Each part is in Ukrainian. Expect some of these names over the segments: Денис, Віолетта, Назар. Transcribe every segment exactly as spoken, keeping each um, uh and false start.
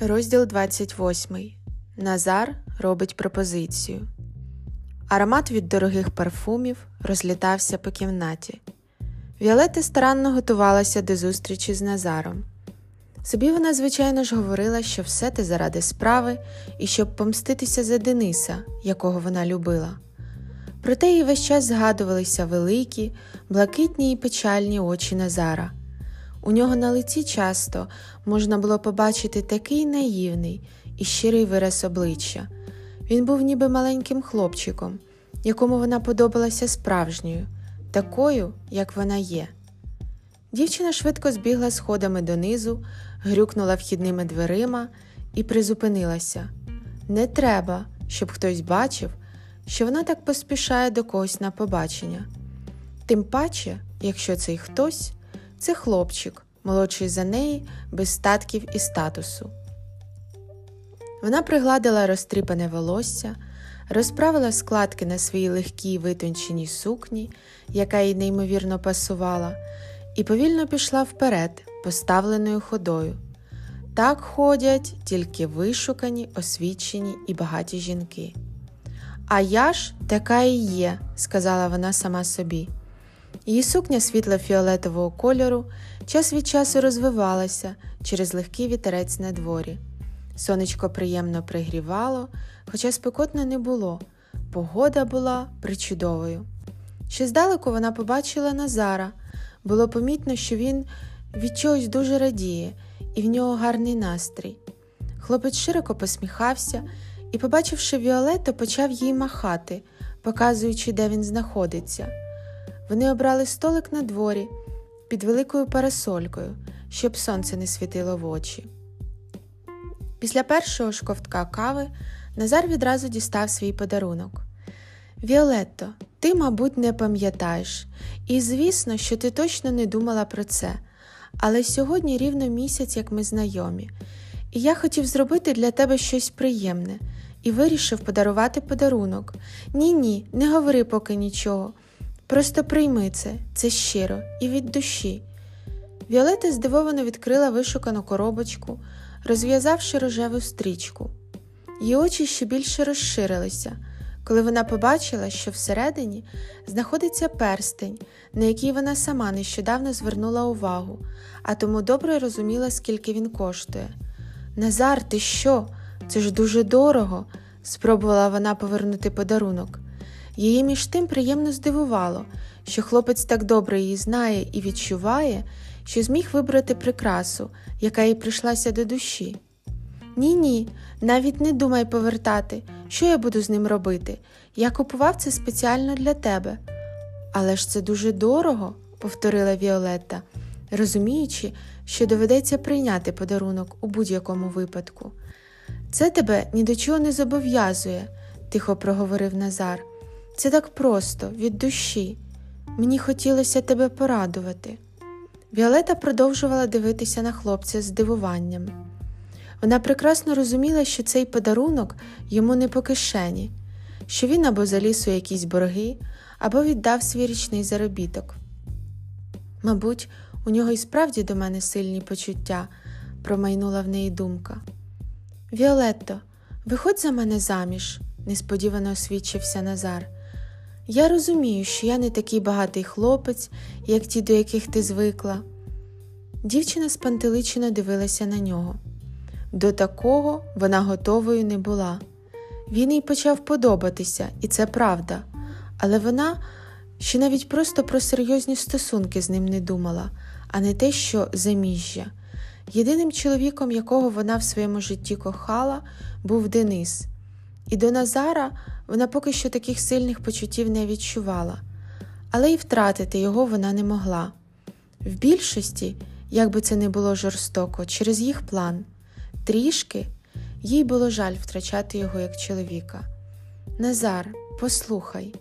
Розділ двадцять восьмий. Назар робить пропозицію. Аромат від дорогих парфумів розлітався по кімнаті. Віолетта старанно готувалася до зустрічі з Назаром. Собі вона, звичайно ж, говорила, що все те заради справи і щоб помститися за Дениса, якого вона любила. Проте їй весь час згадувалися великі, блакитні і печальні очі Назара. У нього на лиці часто можна було побачити такий наївний і щирий вираз обличчя. Він був ніби маленьким хлопчиком, якому вона подобалася справжньою, такою, як вона є. Дівчина швидко збігла сходами донизу, грюкнула вхідними дверима і призупинилася. Не треба, щоб хтось бачив, що вона так поспішає до когось на побачення. Тим паче, якщо цей хтось – це хлопчик, молодший за неї, без статків і статусу. Вона пригладила розтріпане волосся, розправила складки на своїй легкій витонченій сукні, яка їй неймовірно пасувала, і повільно пішла вперед, поставленою ходою. Так ходять тільки вишукані, освічені і багаті жінки. «А я ж така і є», – сказала вона сама собі. Її сукня світло-фіолетового кольору час від часу розвивалася через легкий вітерець на дворі. Сонечко приємно пригрівало, хоча спекотно не було, погода була причудовою. Ще здалеку вона побачила Назара. Було помітно, що він від чогось дуже радіє, і в нього гарний настрій. Хлопець широко посміхався і, побачивши Віолетту, почав їй махати, показуючи, де він знаходиться. Вони обрали столик на дворі під великою парасолькою, щоб сонце не світило в очі. Після першого ж ковтка кави Назар відразу дістав свій подарунок. «Віолетто, ти, мабуть, не пам'ятаєш. І звісно, що ти точно не думала про це. Але сьогодні рівно місяць, як ми знайомі. І я хотів зробити для тебе щось приємне. І вирішив подарувати подарунок. Ні-ні, не говори поки нічого. Просто прийми це, це щиро і від душі». Віолетта здивовано відкрила вишукану коробочку, розв'язавши рожеву стрічку. Її очі ще більше розширилися, коли вона побачила, що всередині знаходиться перстень, на який вона сама нещодавно звернула увагу, а тому добре розуміла, скільки він коштує. «Назар, ти що? Це ж дуже дорого!» – спробувала вона повернути подарунок. Її між тим приємно здивувало, що хлопець так добре її знає і відчуває, що зміг вибрати прикрасу, яка їй прийшлася до душі. «Ні-ні, навіть не думай повертати. Що я буду з ним робити? Я купував це спеціально для тебе». «Але ж це дуже дорого», – повторила Віолетта, розуміючи, що доведеться прийняти подарунок у будь-якому випадку. «Це тебе ні до чого не зобов'язує», – тихо проговорив Назар. «Це так просто, від душі. Мені хотілося тебе порадувати». Віолетта продовжувала дивитися на хлопця з здивуванням. Вона прекрасно розуміла, що цей подарунок йому не по кишені, що він або заліз у якісь борги, або віддав свій річний заробіток. «Мабуть, у нього і справді до мене сильні почуття», – промайнула в неї думка. «Віолетто, виходь за мене заміж», – несподівано освідчився Назар. «Я розумію, що я не такий багатий хлопець, як ті, до яких ти звикла». Дівчина спантеличено дивилася на нього. До такого вона готовою не була. Він їй почав подобатися, і це правда. Але вона ще навіть просто про серйозні стосунки з ним не думала, а не те, що заміжжя. Єдиним чоловіком, якого вона в своєму житті кохала, був Денис. І до Назара вона поки що таких сильних почуттів не відчувала. Але й втратити його вона не могла. В більшості, як би це не було жорстоко, через їх план. Трішки їй було жаль втрачати його як чоловіка. «Назар, послухай».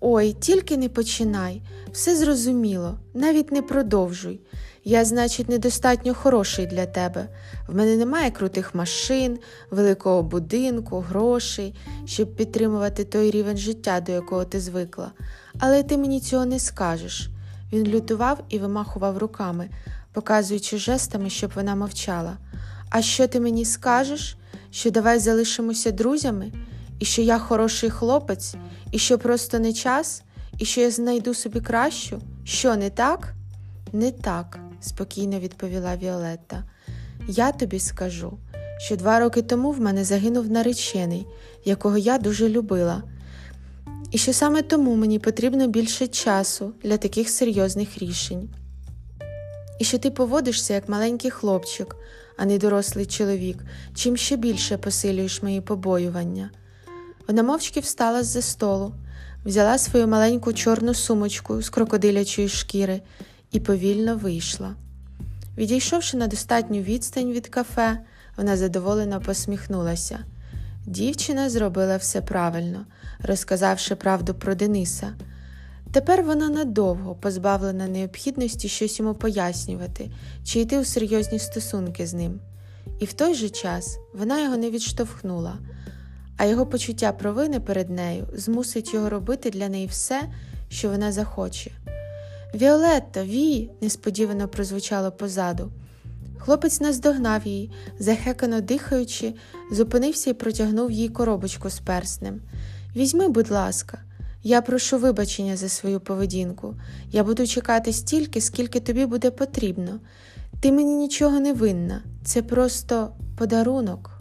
«Ой, тільки не починай, все зрозуміло, навіть не продовжуй. Я, значить, недостатньо хороший для тебе. В мене немає крутих машин, великого будинку, грошей, щоб підтримувати той рівень життя, до якого ти звикла. Але ти мені цього не скажеш». Він лютував і вимахував руками, показуючи жестами, щоб вона мовчала. А що ти мені скажеш? Що давай залишимося друзями? І що я хороший хлопець? І що просто не час? І що я знайду собі кращу? Що, не так? Не так, спокійно відповіла Віолетта. Я тобі скажу, що два роки тому в мене загинув наречений, якого я дуже любила. І що саме тому мені потрібно більше часу для таких серйозних рішень. І що ти поводишся як маленький хлопчик, а не дорослий чоловік, чим ще більше посилюєш мої побоювання. Вона мовчки встала з-за столу, взяла свою маленьку чорну сумочку з крокодилячої шкіри і повільно вийшла. Відійшовши на достатню відстань від кафе, вона задоволено посміхнулася. Дівчина зробила все правильно, розказавши правду про Дениса. Тепер вона надовго позбавлена необхідності щось йому пояснювати чи йти у серйозні стосунки з ним. І в той же час вона його не відштовхнула, а його почуття провини перед нею змусить його робити для неї все, що вона захоче. «Віолетта, Ві!» – несподівано прозвучало позаду. Хлопець наздогнав її, захекано дихаючи, зупинився і протягнув їй коробочку з перснем. «Візьми, будь ласка, я прошу вибачення за свою поведінку. Я буду чекати стільки, скільки тобі буде потрібно. Ти мені нічого не винна, це просто подарунок».